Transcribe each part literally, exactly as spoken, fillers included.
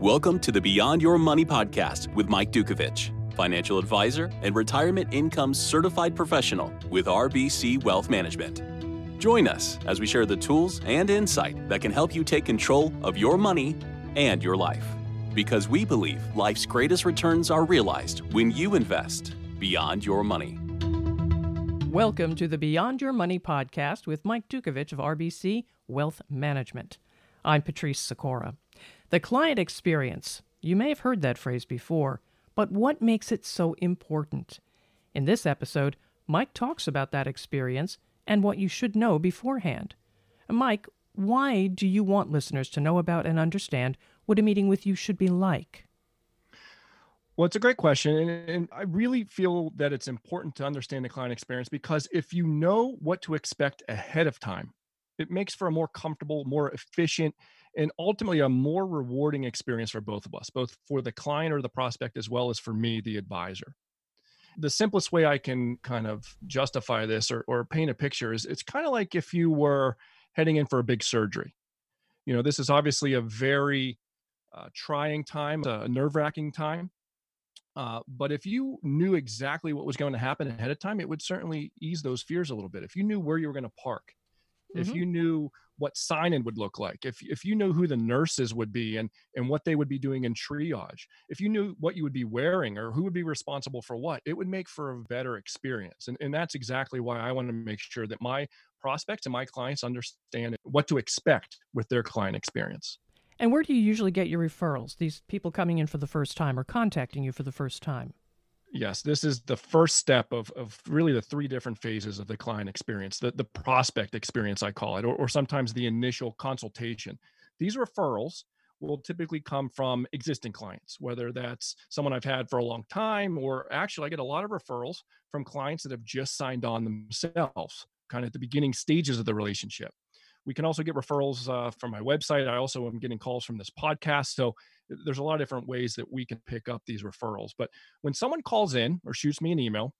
Welcome to the Beyond Your Money podcast with Mike Dukovich, financial advisor and retirement income certified professional with R B C Wealth Management. Join us as we share the tools and insight that can help you take control of your money and your life. Because we believe life's greatest returns are realized when you invest beyond your money. Welcome to the Beyond Your Money podcast with Mike Dukovich of R B C Wealth Management. I'm Patrice Sikora. The client experience. You may have heard that phrase before, but what makes it so important? In this episode, Mike talks about that experience and what you should know beforehand. Mike, why do you want listeners to know about and understand what a meeting with you should be like? Well, it's a great question, and, and I really feel that it's important to understand the client experience because if you know what to expect ahead of time, it makes for a more comfortable, more efficient, and ultimately a more rewarding experience for both of us, both for the client or the prospect, as well as for me, the advisor. The simplest way I can kind of justify this or, or paint a picture is it's kind of like if you were heading in for a big surgery. You know, this is obviously a very uh, trying time, a nerve-wracking time. Uh, but if you knew exactly what was going to happen ahead of time, it would certainly ease those fears a little bit. If you knew where you were going to park, if you knew what sign-in would look like, if if you knew who the nurses would be and, and what they would be doing in triage, if you knew what you would be wearing or who would be responsible for what, it would make for a better experience. And, and that's exactly why I want to make sure that my prospects and my clients understand what to expect with their client experience. And where do you usually get your referrals? These people coming in for the first time or contacting you for the first time? Yes, this is the first step of, of really the three different phases of the client experience, the, the prospect experience, I call it, or, or sometimes the initial consultation. These referrals will typically come from existing clients, whether that's someone I've had for a long time, or actually I get a lot of referrals from clients that have just signed on themselves, kind of at the beginning stages of the relationship. We can also get referrals uh, from my website. I also am getting calls from this podcast. So there's a lot of different ways that we can pick up these referrals. But when someone calls in or shoots me an email,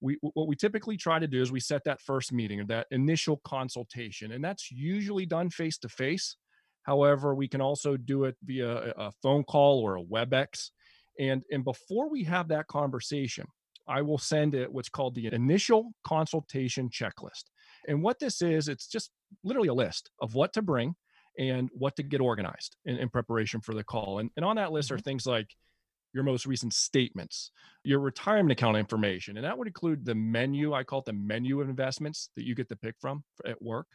we what we typically try to do is we set that first meeting or that initial consultation. And that's usually done face-to-face. However, we can also do it via a phone call or a WebEx. And, and before we have that conversation, I will send it what's called the initial consultation checklist. And what this is, it's just literally a list of what to bring and what to get organized in, in preparation for the call. And, and on that list are things like your most recent statements, your retirement account information, and that would include the menu. I call it the menu of investments that you get to pick from at work.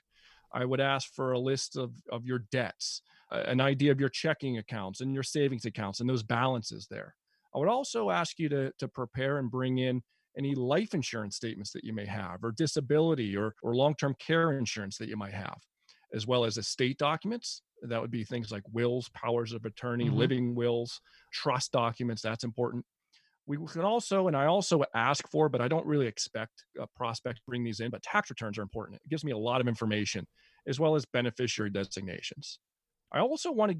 I would ask for a list of, of your debts, uh, an idea of your checking accounts and your savings accounts and those balances there. I would also ask you to, to prepare and bring in any life insurance statements that you may have, or disability or, or long-term care insurance that you might have, as well as estate documents. That would be things like wills, powers of attorney, mm-hmm. living wills, trust documents. That's important. We can also, and I also ask for, but I don't really expect a prospect to bring these in, but tax returns are important. It gives me a lot of information, as well as beneficiary designations. I also want to,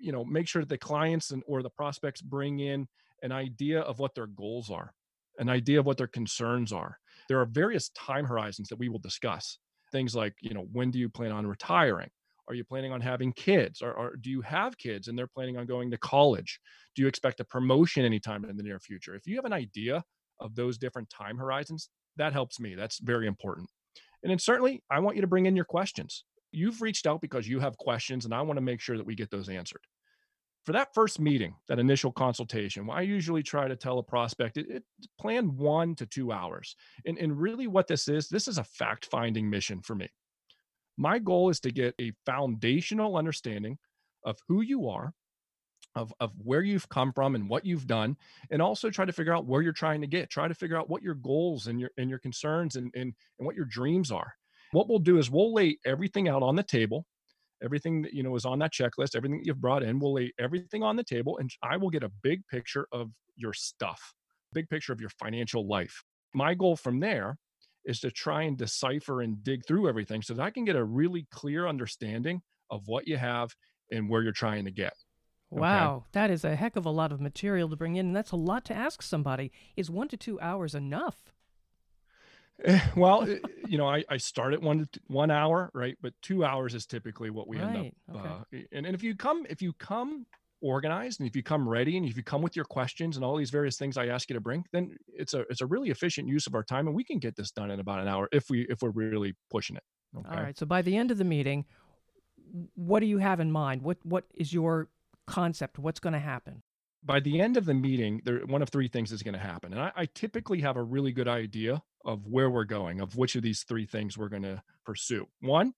you know, make sure that the clients and or the prospects bring in an idea of what their goals are, an idea of what their concerns are. There are various time horizons that we will discuss. Things like, you know, when do you plan on retiring? Are you planning on having kids? Or, or do you have kids and they're planning on going to college? Do you expect a promotion anytime in the near future? If you have an idea of those different time horizons, that helps me. That's very important. And then certainly, I want you to bring in your questions. You've reached out because you have questions, and I want to make sure that we get those answered. For that first meeting, that initial consultation, I usually try to tell a prospect, it, it, plan one to two hours. And, and really what this is, this is a fact-finding mission for me. My goal is to get a foundational understanding of who you are, of, of where you've come from and what you've done, and also try to figure out where you're trying to get, try to figure out what your goals and your and your concerns and, and, and what your dreams are. What we'll do is we'll lay everything out on the table. Everything that, you know, is on that checklist, everything that you've brought in, we'll lay everything on the table and I will get a big picture of your stuff, big picture of your financial life. My goal from there is to try and decipher and dig through everything so that I can get a really clear understanding of what you have and where you're trying to get. Okay? Wow, that is a heck of a lot of material to bring in. And that's a lot to ask somebody. Is one to two hours enough? Well, you know, I, I start at one to one hour, right? But two hours is typically what we right. end up. Okay. Uh, and, and if you come, if you come organized, and if you come ready, and if you come with your questions and all these various things I ask you to bring, then it's a it's a really efficient use of our time, and we can get this done in about an hour if we if we're really pushing it. Okay? All right. So by the end of the meeting, what do you have in mind? What what is your concept? What's going to happen? By the end of the meeting, there one of three things is going to happen, and I, I typically have a really good idea of where we're going, of which of these three things we're going to pursue. One,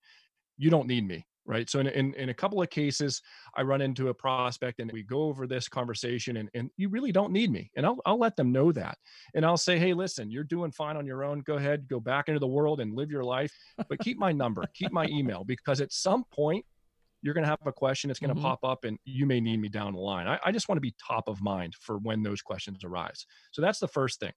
you don't need me, right? So in, in in a couple of cases, I run into a prospect and we go over this conversation, and, and you really don't need me, and I'll I'll let them know that, and I'll say, hey, listen, you're doing fine on your own. Go ahead, go back into the world and live your life, but keep my number, keep my email, because at some point you're going to have a question. It's going to mm-hmm. pop up, and you may need me down the line. I, I just want to be top of mind for when those questions arise. So that's the first thing.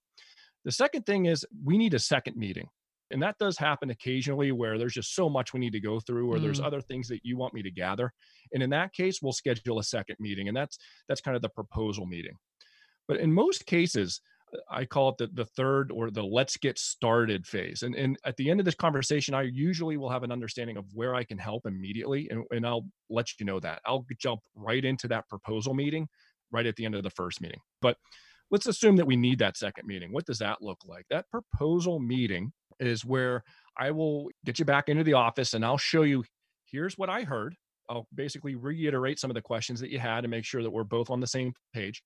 The second thing is we need a second meeting. And that does happen occasionally where there's just so much we need to go through, or mm. there's other things that you want me to gather. And in that case, we'll schedule a second meeting. And that's, that's kind of the proposal meeting. But in most cases, I call it the, the third or the let's get started phase. And, and at the end of this conversation, I usually will have an understanding of where I can help immediately. And, and I'll let you know that. I'll jump right into that proposal meeting right at the end of the first meeting. But let's assume that we need that second meeting. What does that look like? That proposal meeting is where I will get you back into the office and I'll show you, here's what I heard. I'll basically reiterate some of the questions that you had and make sure that we're both on the same page.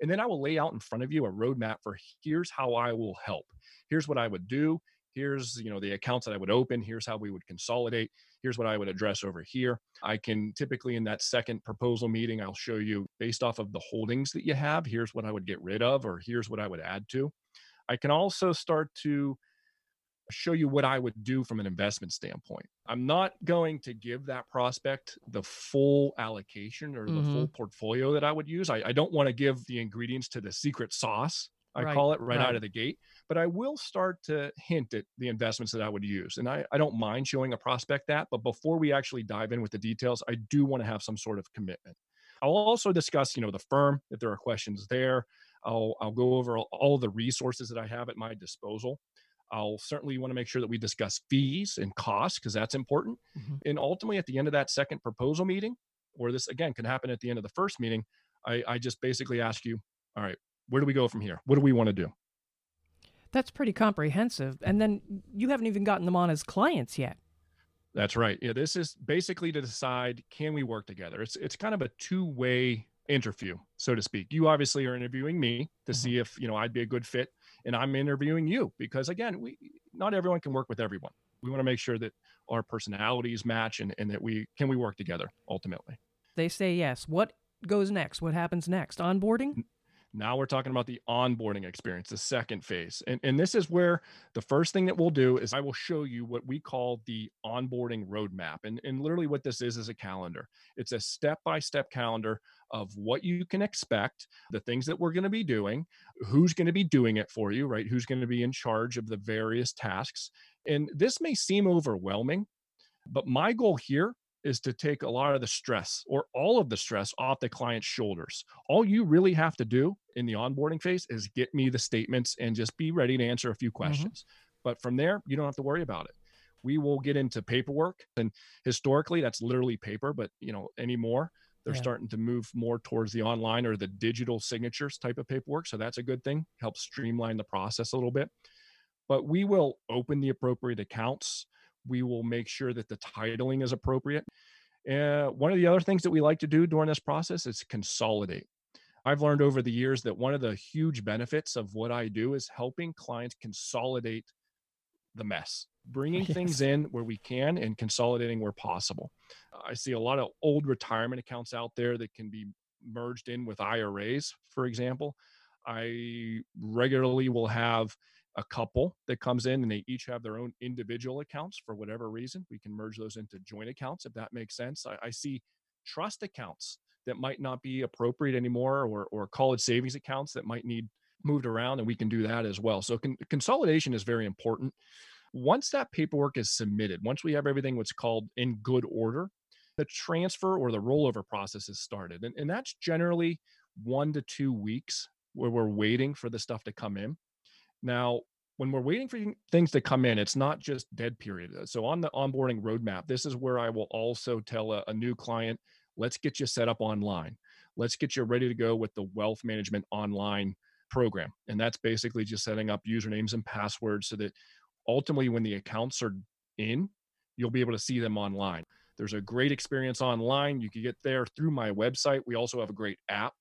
And then I will lay out in front of you a roadmap for here's how I will help. Here's what I would do. Here's, you know, the accounts that I would open. Here's how we would consolidate. Here's what I would address over here. I can typically in that second proposal meeting, I'll show you based off of the holdings that you have, here's what I would get rid of, or here's what I would add to. I can also start to show you what I would do from an investment standpoint. I'm not going to give that prospect the full allocation or the mm-hmm. full portfolio that I would use. I, I don't want to give the ingredients to the secret sauce, I right, call it, right, right out of the gate. But I will start to hint at the investments that I would use. And I, I don't mind showing a prospect that, but before we actually dive in with the details, I do want to have some sort of commitment. I'll also discuss, you know, the firm, if there are questions there. I'll, I'll go over all, all the resources that I have at my disposal. I'll certainly want to make sure that we discuss fees and costs, because that's important. Mm-hmm. And ultimately, at the end of that second proposal meeting, or this, again, can happen at the end of the first meeting, I, I just basically ask you, all right, where do we go from here? What do we want to do? That's pretty comprehensive. And then you haven't even gotten them on as clients yet. That's right. Yeah, this is basically to decide, can we work together? It's it's kind of a two-way interview, so to speak. You obviously are interviewing me to mm-hmm. see if, you know, I'd be a good fit. And I'm interviewing you because, again, we not everyone can work with everyone. We want to make sure that our personalities match and, and that we can we work together ultimately. They say yes. What goes next? What happens next? Onboarding? Now we're talking about the onboarding experience, the second phase. And, and this is where the first thing that we'll do is I will show you what we call the onboarding roadmap. And, and literally what this is is a calendar. It's a step-by-step calendar of what you can expect, the things that we're going to be doing, who's going to be doing it for you, right? Who's going to be in charge of the various tasks. And this may seem overwhelming, but my goal here is to take a lot of the stress or all of the stress off the client's shoulders. All you really have to do in the onboarding phase is get me the statements and just be ready to answer a few questions. Mm-hmm. But from there, you don't have to worry about it. We will get into paperwork, and historically that's literally paper, but you know, anymore, they're yeah. starting to move more towards the online or the digital signatures type of paperwork. So that's a good thing, helps streamline the process a little bit. But we will open the appropriate accounts. We will make sure that the titling is appropriate. Uh, one of the other things that we like to do during this process is consolidate. I've learned over the years that one of the huge benefits of what I do is helping clients consolidate the mess, bringing yes. things in where we can and consolidating where possible. I see a lot of old retirement accounts out there that can be merged in with I R As, for example. I regularly will have a couple that comes in and they each have their own individual accounts for whatever reason. We can merge those into joint accounts if that makes sense. I, I see trust accounts that might not be appropriate anymore or, or college savings accounts that might need moved around, and we can do that as well. So con- consolidation is very important. Once that paperwork is submitted, once we have everything what's called in good order, the transfer or the rollover process is started. And, and that's generally one to two weeks where we're waiting for the stuff to come in. Now, when we're waiting for things to come in, it's not just dead period. So on the onboarding roadmap, this is where I will also tell a, a new client, let's get you set up online. Let's get you ready to go with the wealth management online program. And that's basically just setting up usernames and passwords so that ultimately when the accounts are in, you'll be able to see them online. There's a great experience online. You can get there through my website. We also have a great app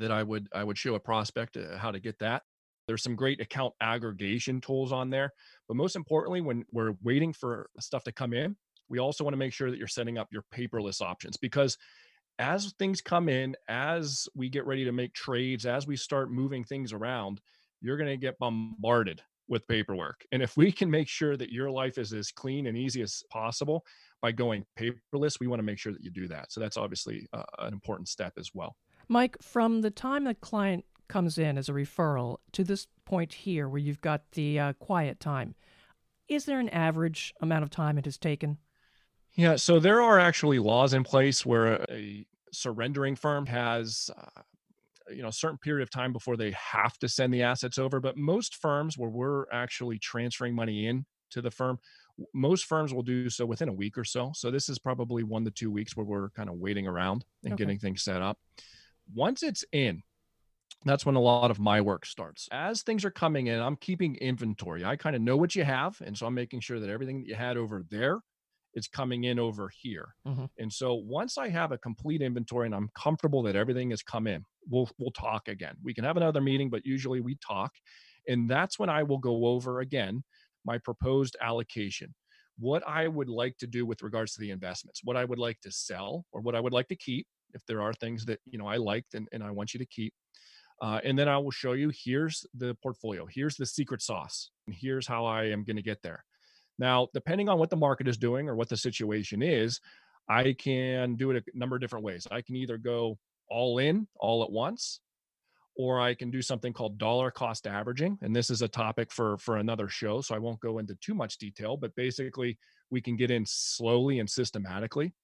that I would I would show a prospect how to get that. There's some great account aggregation tools on there. But most importantly, when we're waiting for stuff to come in, we also want to make sure that you're setting up your paperless options, because as things come in, as we get ready to make trades, as we start moving things around, you're going to get bombarded with paperwork. And if we can make sure that your life is as clean and easy as possible by going paperless, we want to make sure that you do that. So that's obviously uh, an important step as well. Mike, from the time the client comes in as a referral to this point here where you've got the uh, quiet time, is there an average amount of time it has taken? Yeah, so there are actually laws in place where a surrendering firm has, uh, you know, a certain period of time before they have to send the assets over. But most firms where we're actually transferring money in to the firm, most firms will do so within a week or so. So this is probably one to two weeks where we're kind of waiting around and okay. getting things set up. Once it's in, that's when a lot of my work starts. As things are coming in, I'm keeping inventory. I kind of know what you have. And so I'm making sure that everything that you had over there, it's coming in over here. Mm-hmm. And so once I have a complete inventory and I'm comfortable that everything has come in, we'll we'll talk again. We can have another meeting, but usually we talk. And that's when I will go over again my proposed allocation, what I would like to do with regards to the investments, what I would like to sell or what I would like to keep, if there are things that you know I liked and, and I want you to keep. Uh, and then I will show you, here's the portfolio, here's the secret sauce, and here's how I am going to get there. Now, depending on what the market is doing or what the situation is, I can do it a number of different ways. I can either go all in, all at once, or I can do something called dollar cost averaging. And this is a topic for, for another show, so I won't go into too much detail, but basically we can get in slowly and systematically.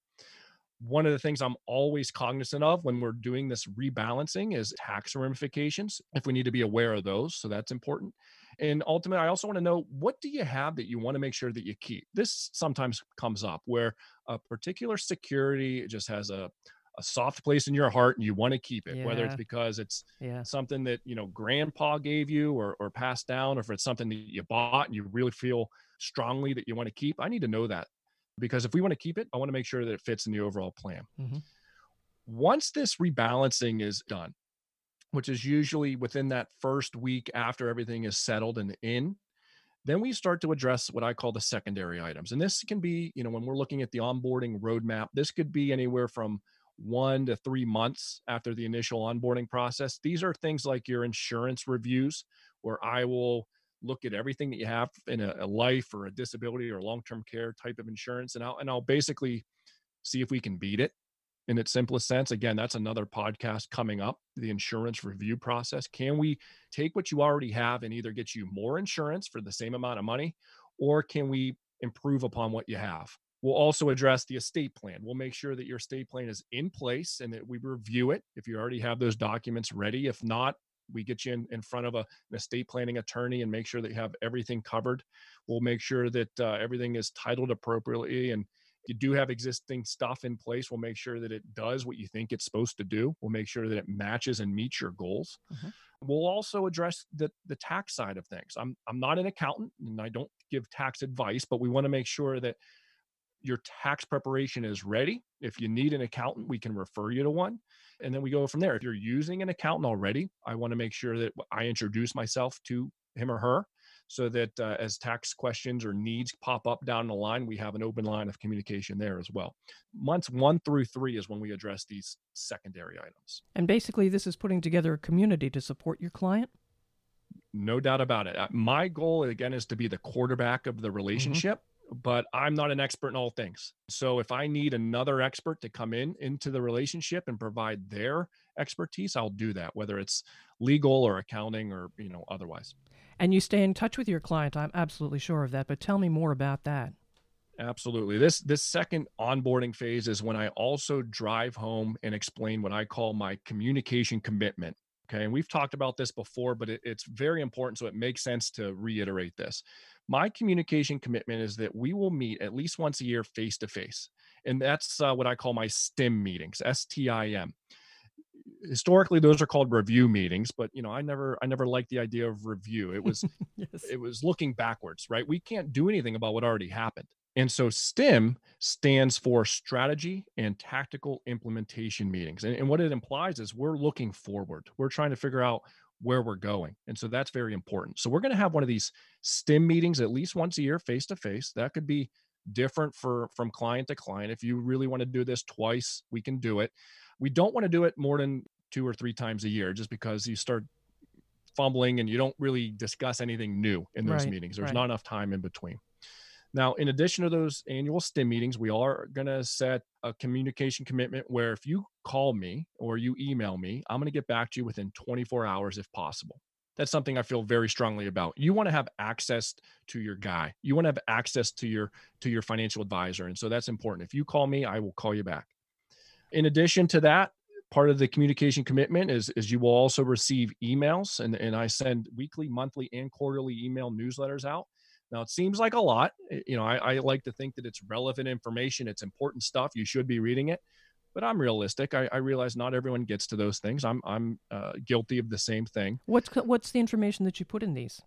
One of the things I'm always cognizant of when we're doing this rebalancing is tax ramifications, if we need to be aware of those. So that's important. And ultimately, I also want to know, what do you have that you want to make sure that you keep? This sometimes comes up where a particular security just has a, a soft place in your heart and you want to keep it, yeah. whether it's because it's yeah. something that, you know, grandpa gave you or, or passed down, or if it's something that you bought and you really feel strongly that you want to keep. I need to know that. Because if we want to keep it, I want to make sure that it fits in the overall plan. Mm-hmm. Once this rebalancing is done, which is usually within that first week after everything is settled and in, then we start to address what I call the secondary items. And this can be, you know, when we're looking at the onboarding roadmap, this could be anywhere from one to three months after the initial onboarding process. These are things like your insurance reviews, where I will look at everything that you have in a, a life or a disability or long-term care type of insurance. And I'll, and I'll basically see if we can beat it in its simplest sense. Again, that's another podcast coming up, the insurance review process. Can we take what you already have and either get you more insurance for the same amount of money, or can we improve upon what you have? We'll also address the estate plan. We'll make sure that your estate plan is in place and that we review it if you already have those documents ready. If not, we get you in, in front of a, an estate planning attorney and make sure that you have everything covered. We'll make sure that uh, everything is titled appropriately. And if you do have existing stuff in place, we'll make sure that it does what you think it's supposed to do. We'll make sure that it matches and meets your goals. Mm-hmm. We'll also address the, the tax side of things. I'm, I'm not an accountant and I don't give tax advice, but we want to make sure that your tax preparation is ready. If you need an accountant, we can refer you to one. And then we go from there. If you're using an accountant already, I want to make sure that I introduce myself to him or her so that uh, as tax questions or needs pop up down the line, we have an open line of communication there as well. Months one through three is when we address these secondary items. And basically, this is putting together a community to support your client? No doubt about it. My goal, again, is to be the quarterback of the relationship. Mm-hmm. But I'm not an expert in all things. So if I need another expert to come in into the relationship and provide their expertise, I'll do that, whether it's legal or accounting or, you know, otherwise. And you stay in touch with your client. I'm absolutely sure of that. But tell me more about that. Absolutely. This this second onboarding phase is when I also drive home and explain what I call my communication commitment. Okay. And we've talked about this before, but it, it's very important. So it makes sense to reiterate this. My communication commitment is that we will meet at least once a year face to face. And that's uh, what I call my STIM meetings, S T I M. Historically, those are called review meetings, but you know, I never, I never liked the idea of review. It was, yes. It was looking backwards, right? We can't do anything about what already happened. And so STIM stands for strategy and tactical implementation meetings. And, and what it implies is we're looking forward. We're trying to figure out where we're going. And so that's very important. So we're going to have one of these STIM meetings at least once a year, face-to-face. That could be different for from client to client. If you really want to do this twice, we can do it. We don't want to do it more than two or three times a year, just because you start fumbling and you don't really discuss anything new in those right, meetings. There's right. not enough time in between. Now, in addition to those annual STIM meetings, we are going to set a communication commitment where if you call me or you email me, I'm going to get back to you within twenty-four hours if possible. That's something I feel very strongly about. You want to have access to your guy. You want to have access to your to your financial advisor. And so that's important. If you call me, I will call you back. In addition to that, part of the communication commitment is, is you will also receive emails. And, and I send weekly, monthly, and quarterly email newsletters out. Now, it seems like a lot. You know, I, I like to think that it's relevant information. It's important stuff. You should be reading it. But I'm realistic. I, I realize not everyone gets to those things. I'm I'm uh, guilty of the same thing. What's what's the information that you put in these?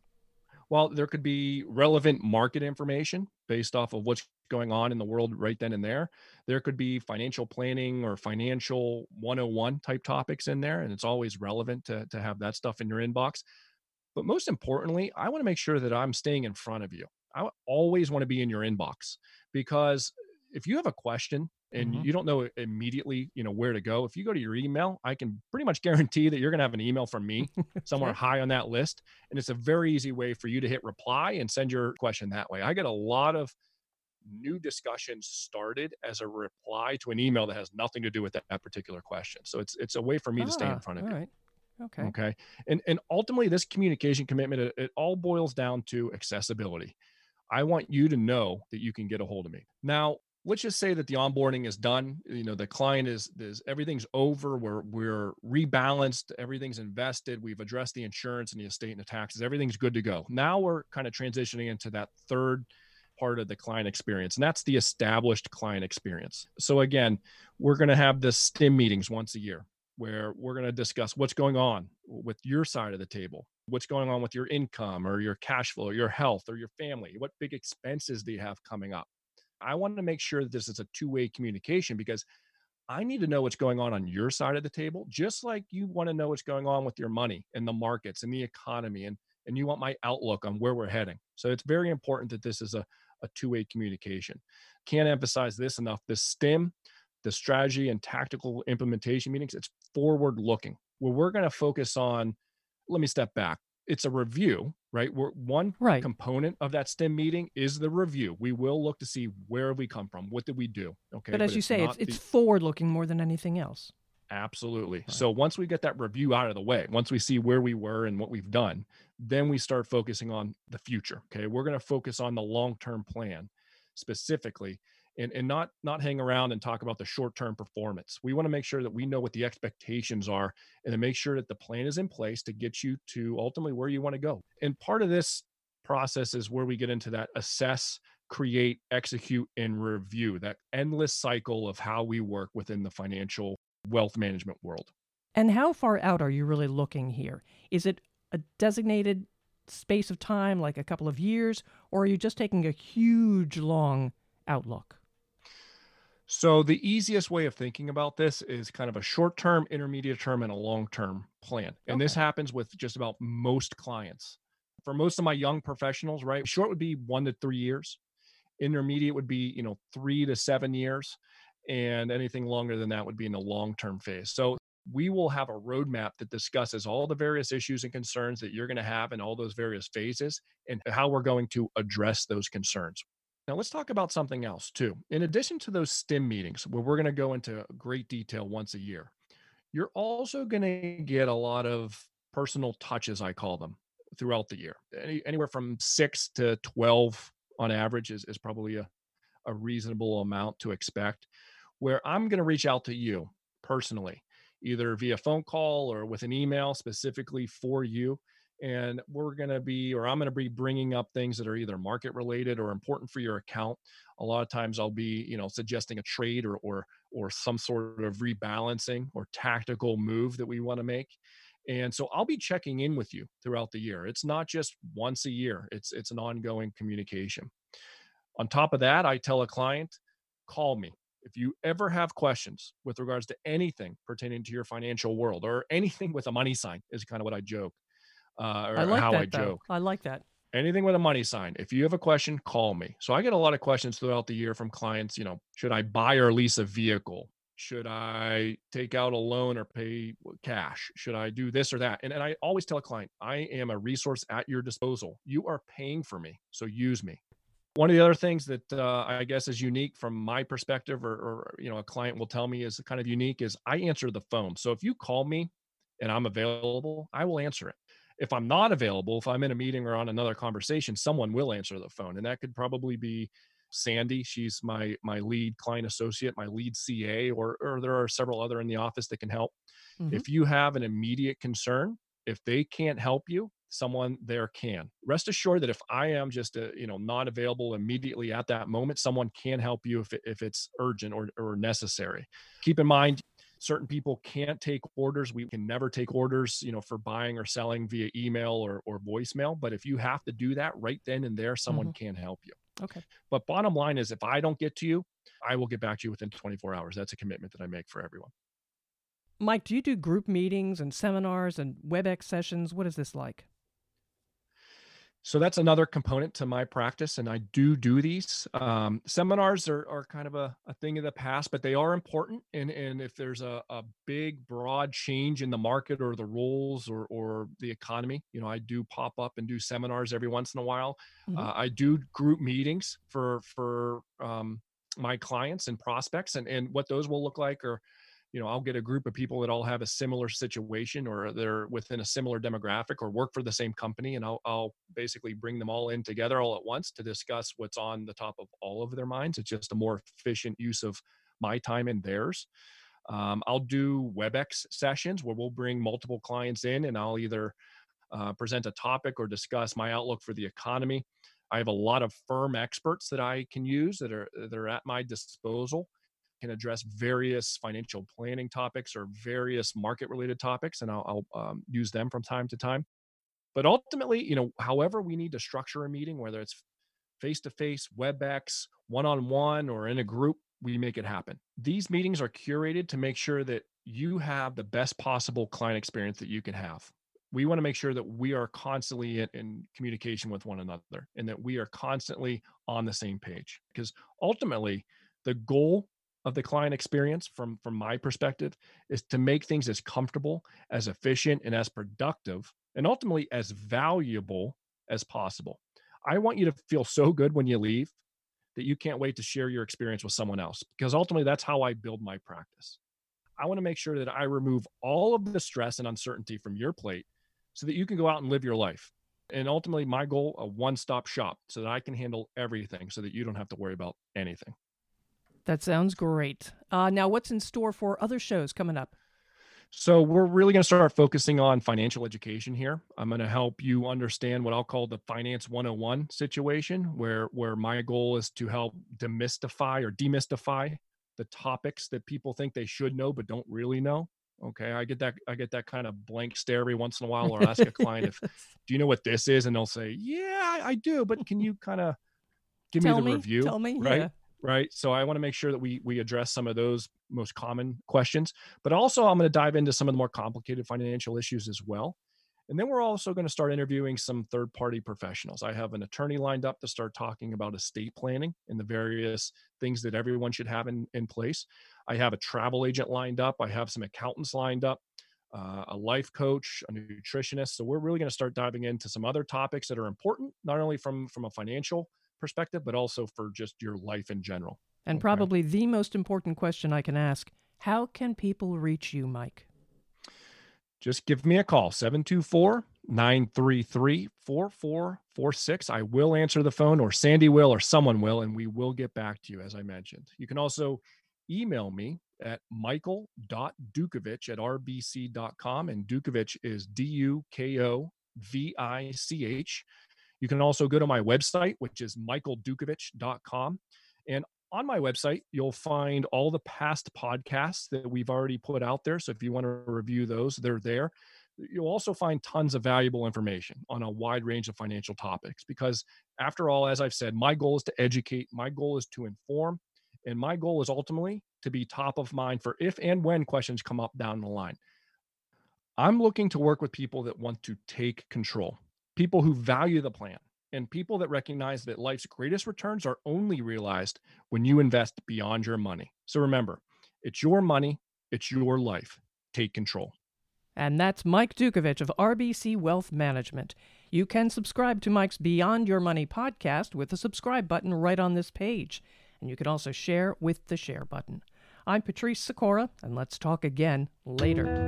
Well, there could be relevant market information based off of what's going on in the world right then and there. There could be financial planning or financial one oh one type topics in there. And it's always relevant to, to have that stuff in your inbox. But most importantly, I want to make sure that I'm staying in front of you. I always want to be in your inbox, because if you have a question and mm-hmm. you don't know immediately, you know, where to go, if you go to your email, I can pretty much guarantee that you're going to have an email from me somewhere sure. high on that list. And it's a very easy way for you to hit reply and send your question that way. I get a lot of new discussions started as a reply to an email that has nothing to do with that, that particular question. So it's it's a way for me ah, to stay in front of all you. Right. Okay. Okay. And and ultimately, this communication commitment, it, it all boils down to accessibility. I want you to know that you can get a hold of me. Now, let's just say that the onboarding is done. You know, the client is, is everything's over. We're we're rebalanced. Everything's invested. We've addressed the insurance and the estate and the taxes. Everything's good to go. Now we're kind of transitioning into that third part of the client experience, and that's the established client experience. So again, we're going to have the STIM meetings once a year, where we're going to discuss what's going on with your side of the table, what's going on with your income or your cash flow, or your health or your family, what big expenses do you have coming up? I want to make sure that this is a two-way communication, because I need to know what's going on on your side of the table, just like you want to know what's going on with your money and the markets and the economy, and, and you want my outlook on where we're heading. So it's very important that this is a, a two-way communication. Can't emphasize this enough. The STIM, the strategy and tactical implementation meetings, it's forward looking, where we're going to focus on, let me step back. It's a review, right? We're, one right. component of that STIM meeting is the review. We will look to see where have we come from? What did we do? Okay. But as but you it's say, it's, it's the... forward looking more than anything else. Absolutely. Right. So once we get that review out of the way, once we see where we were and what we've done, then we start focusing on the future. Okay. We're going to focus on the long-term plan specifically. And, and not not hang around and talk about the short-term performance. We want to make sure that we know what the expectations are, and to make sure that the plan is in place to get you to ultimately where you want to go. And part of this process is where we get into that assess, create, execute, and review, that endless cycle of how we work within the financial wealth management world. And how far out are you really looking here? Is it a designated space of time, like a couple of years, or are you just taking a huge, long outlook? So the easiest way of thinking about this is kind of a short-term, intermediate-term, and a long-term plan. And okay. this happens with just about most clients. For most of my young professionals, right, short would be one to three years. Intermediate would be, you know, three to seven years. And anything longer than that would be in the long-term phase. So we will have a roadmap that discusses all the various issues and concerns that you're going to have in all those various phases and how we're going to address those concerns. Now, let's talk about something else too. In addition to those STIM meetings, where we're going to go into great detail once a year, you're also going to get a lot of personal touches, I call them, throughout the year. Any, anywhere from six to twelve on average is, is probably a, a reasonable amount to expect, where I'm going to reach out to you personally, either via phone call or with an email specifically for you. And we're going to be, or I'm going to be bringing up things that are either market related or important for your account. A lot of times I'll be, you know, suggesting a trade or, or, or some sort of rebalancing or tactical move that we want to make. And so I'll be checking in with you throughout the year. It's not just once a year. It's, it's an ongoing communication. On top of that, I tell a client, call me. If you ever have questions with regards to anything pertaining to your financial world or anything with a money sign is kind of what I joke. Uh, or I like how that, I though. joke. I like that. Anything with a money sign. If you have a question, call me. So I get a lot of questions throughout the year from clients, you know, should I buy or lease a vehicle? Should I take out a loan or pay cash? Should I do this or that? And, and I always tell a client, I am a resource at your disposal. You are paying for me, so use me. One of the other things that uh, I guess is unique from my perspective or, or, you know, a client will tell me is kind of unique is I answer the phone. So if you call me and I'm available, I will answer it. If I'm not available, if I'm in a meeting or on another conversation, someone will answer the phone. And that could probably be Sandy. She's my my lead client associate, my lead C A, or, or there are several other in the office that can help. Mm-hmm. If you have an immediate concern, if they can't help you, someone there can. Rest assured that if I am just a, you know, not available immediately at that moment, someone can help you if, if it's urgent or, or necessary. Keep in mind, certain people can't take orders. We can never take orders, you know, for buying or selling via email or, or voicemail. But if you have to do that right then and there, someone mm-hmm. can help you. Okay. But bottom line is if I don't get to you, I will get back to you within twenty-four hours. That's a commitment that I make for everyone. Mike, do you do group meetings and seminars and WebEx sessions? What is this like? So that's another component to my practice, and I do do these. Um, seminars are, are kind of a, a thing of the past, but they are important. And, and if there's a, a big, broad change in the market or the rules or, or the economy, you know, I do pop up and do seminars every once in a while. Mm-hmm. Uh, I do group meetings for for um, my clients and prospects, and, and what those will look like are, you know, I'll get a group of people that all have a similar situation or they're within a similar demographic or work for the same company. And I'll, I'll basically bring them all in together all at once to discuss what's on the top of all of their minds. It's just a more efficient use of my time and theirs. Um, I'll do WebEx sessions where we'll bring multiple clients in and I'll either uh, present a topic or discuss my outlook for the economy. I have a lot of firm experts that I can use that are, that are at my disposal. Can address various financial planning topics or various market-related topics, and I'll, I'll um, use them from time to time. But ultimately, you know, however we need to structure a meeting, whether it's face-to-face, WebEx, one-on-one, or in a group, we make it happen. These meetings are curated to make sure that you have the best possible client experience that you can have. We want to make sure that we are constantly in, in communication with one another and that we are constantly on the same page. Because ultimately, the goal of the client experience from, from my perspective is to make things as comfortable, as efficient, and as productive, and ultimately as valuable as possible. I want you to feel so good when you leave that you can't wait to share your experience with someone else, because ultimately that's how I build my practice. I want to make sure that I remove all of the stress and uncertainty from your plate so that you can go out and live your life. And ultimately my goal, a one-stop shop so that I can handle everything so that you don't have to worry about anything. That sounds great. Uh, now, what's in store for other shows coming up? So we're really going to start focusing on financial education here. I'm going to help you understand what I'll call the Finance one oh one situation, where, where my goal is to help demystify or demystify the topics that people think they should know but don't really know. Okay, I get that I get that kind of blank stare every once in a while, or ask a client, if, do you know what this is? And they'll say, yeah, I do, but can you kind of give tell me the me, review? Tell me, right? Yeah. Right. So I want to make sure that we we address some of those most common questions, but also I'm going to dive into some of the more complicated financial issues as well. And then we're also going to start interviewing some third-party professionals. I have an attorney lined up to start talking about estate planning and the various things that everyone should have in, in place. I have a travel agent lined up. I have some accountants lined up, uh, a life coach, a nutritionist. So we're really going to start diving into some other topics that are important, not only from, from a financial perspective, but also for just your life in general. And okay. Probably the most important question I can ask, how can people reach you, Mike? Just give me a call, seven two four, nine three three, four four four six. I will answer the phone, or Sandy will, or someone will, and we will get back to you, as I mentioned. You can also email me at michael dot dukovich at r b c dot com, and Dukovich is D U K O V I C H. You can also go to my website, which is michael dukovich dot com. And on my website, you'll find all the past podcasts that we've already put out there. So if you want to review those, they're there. You'll also find tons of valuable information on a wide range of financial topics, because after all, as I've said, my goal is to educate, my goal is to inform, and my goal is ultimately to be top of mind for if and when questions come up down the line. I'm looking to work with people that want to take control, people who value the plan, and people that recognize that life's greatest returns are only realized when you invest beyond your money. So remember, it's your money, it's your life. Take control. And that's Mike Dukovich of R B C Wealth Management. You can subscribe to Mike's Beyond Your Money podcast with the subscribe button right on this page. And you can also share with the share button. I'm Patrice Sikora, and let's talk again later.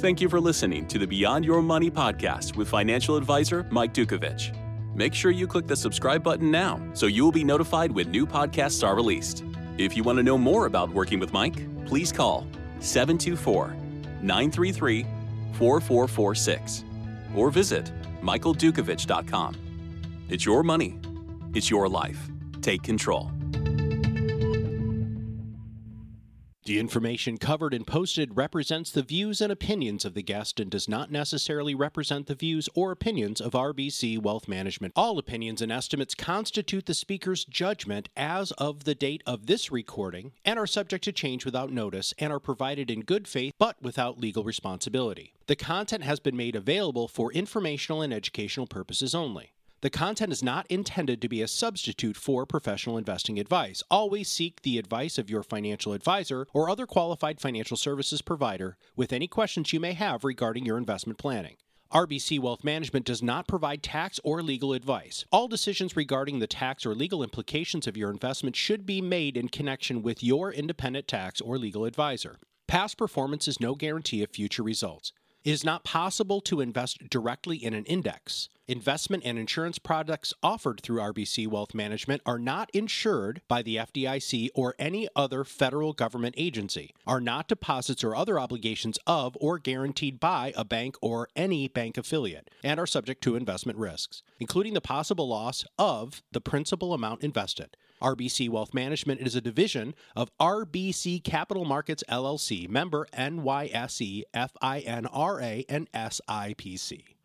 Thank you for listening to the Beyond Your Money podcast with financial advisor Mike Dukovich. Make sure you click the subscribe button now so you will be notified when new podcasts are released. If you want to know more about working with Mike, please call seven two four, nine three three, four four four six or visit michael dukovich dot com. It's your money. It's your life. Take control. The information covered and posted represents the views and opinions of the guest and does not necessarily represent the views or opinions of R B C Wealth Management. All opinions and estimates constitute the speaker's judgment as of the date of this recording and are subject to change without notice and are provided in good faith but without legal responsibility. The content has been made available for informational and educational purposes only. The content is not intended to be a substitute for professional investing advice. Always seek the advice of your financial advisor or other qualified financial services provider with any questions you may have regarding your investment planning. R B C Wealth Management does not provide tax or legal advice. All decisions regarding the tax or legal implications of your investment should be made in connection with your independent tax or legal advisor. Past performance is no guarantee of future results. It is not possible to invest directly in an index. Investment and insurance products offered through R B C Wealth Management are not insured by the F D I C or any other federal government agency, are not deposits or other obligations of or guaranteed by a bank or any bank affiliate, and are subject to investment risks, including the possible loss of the principal amount invested. R B C Wealth Management is a division of R B C Capital Markets, L L C, member N Y S E, FINRA, and S I P C.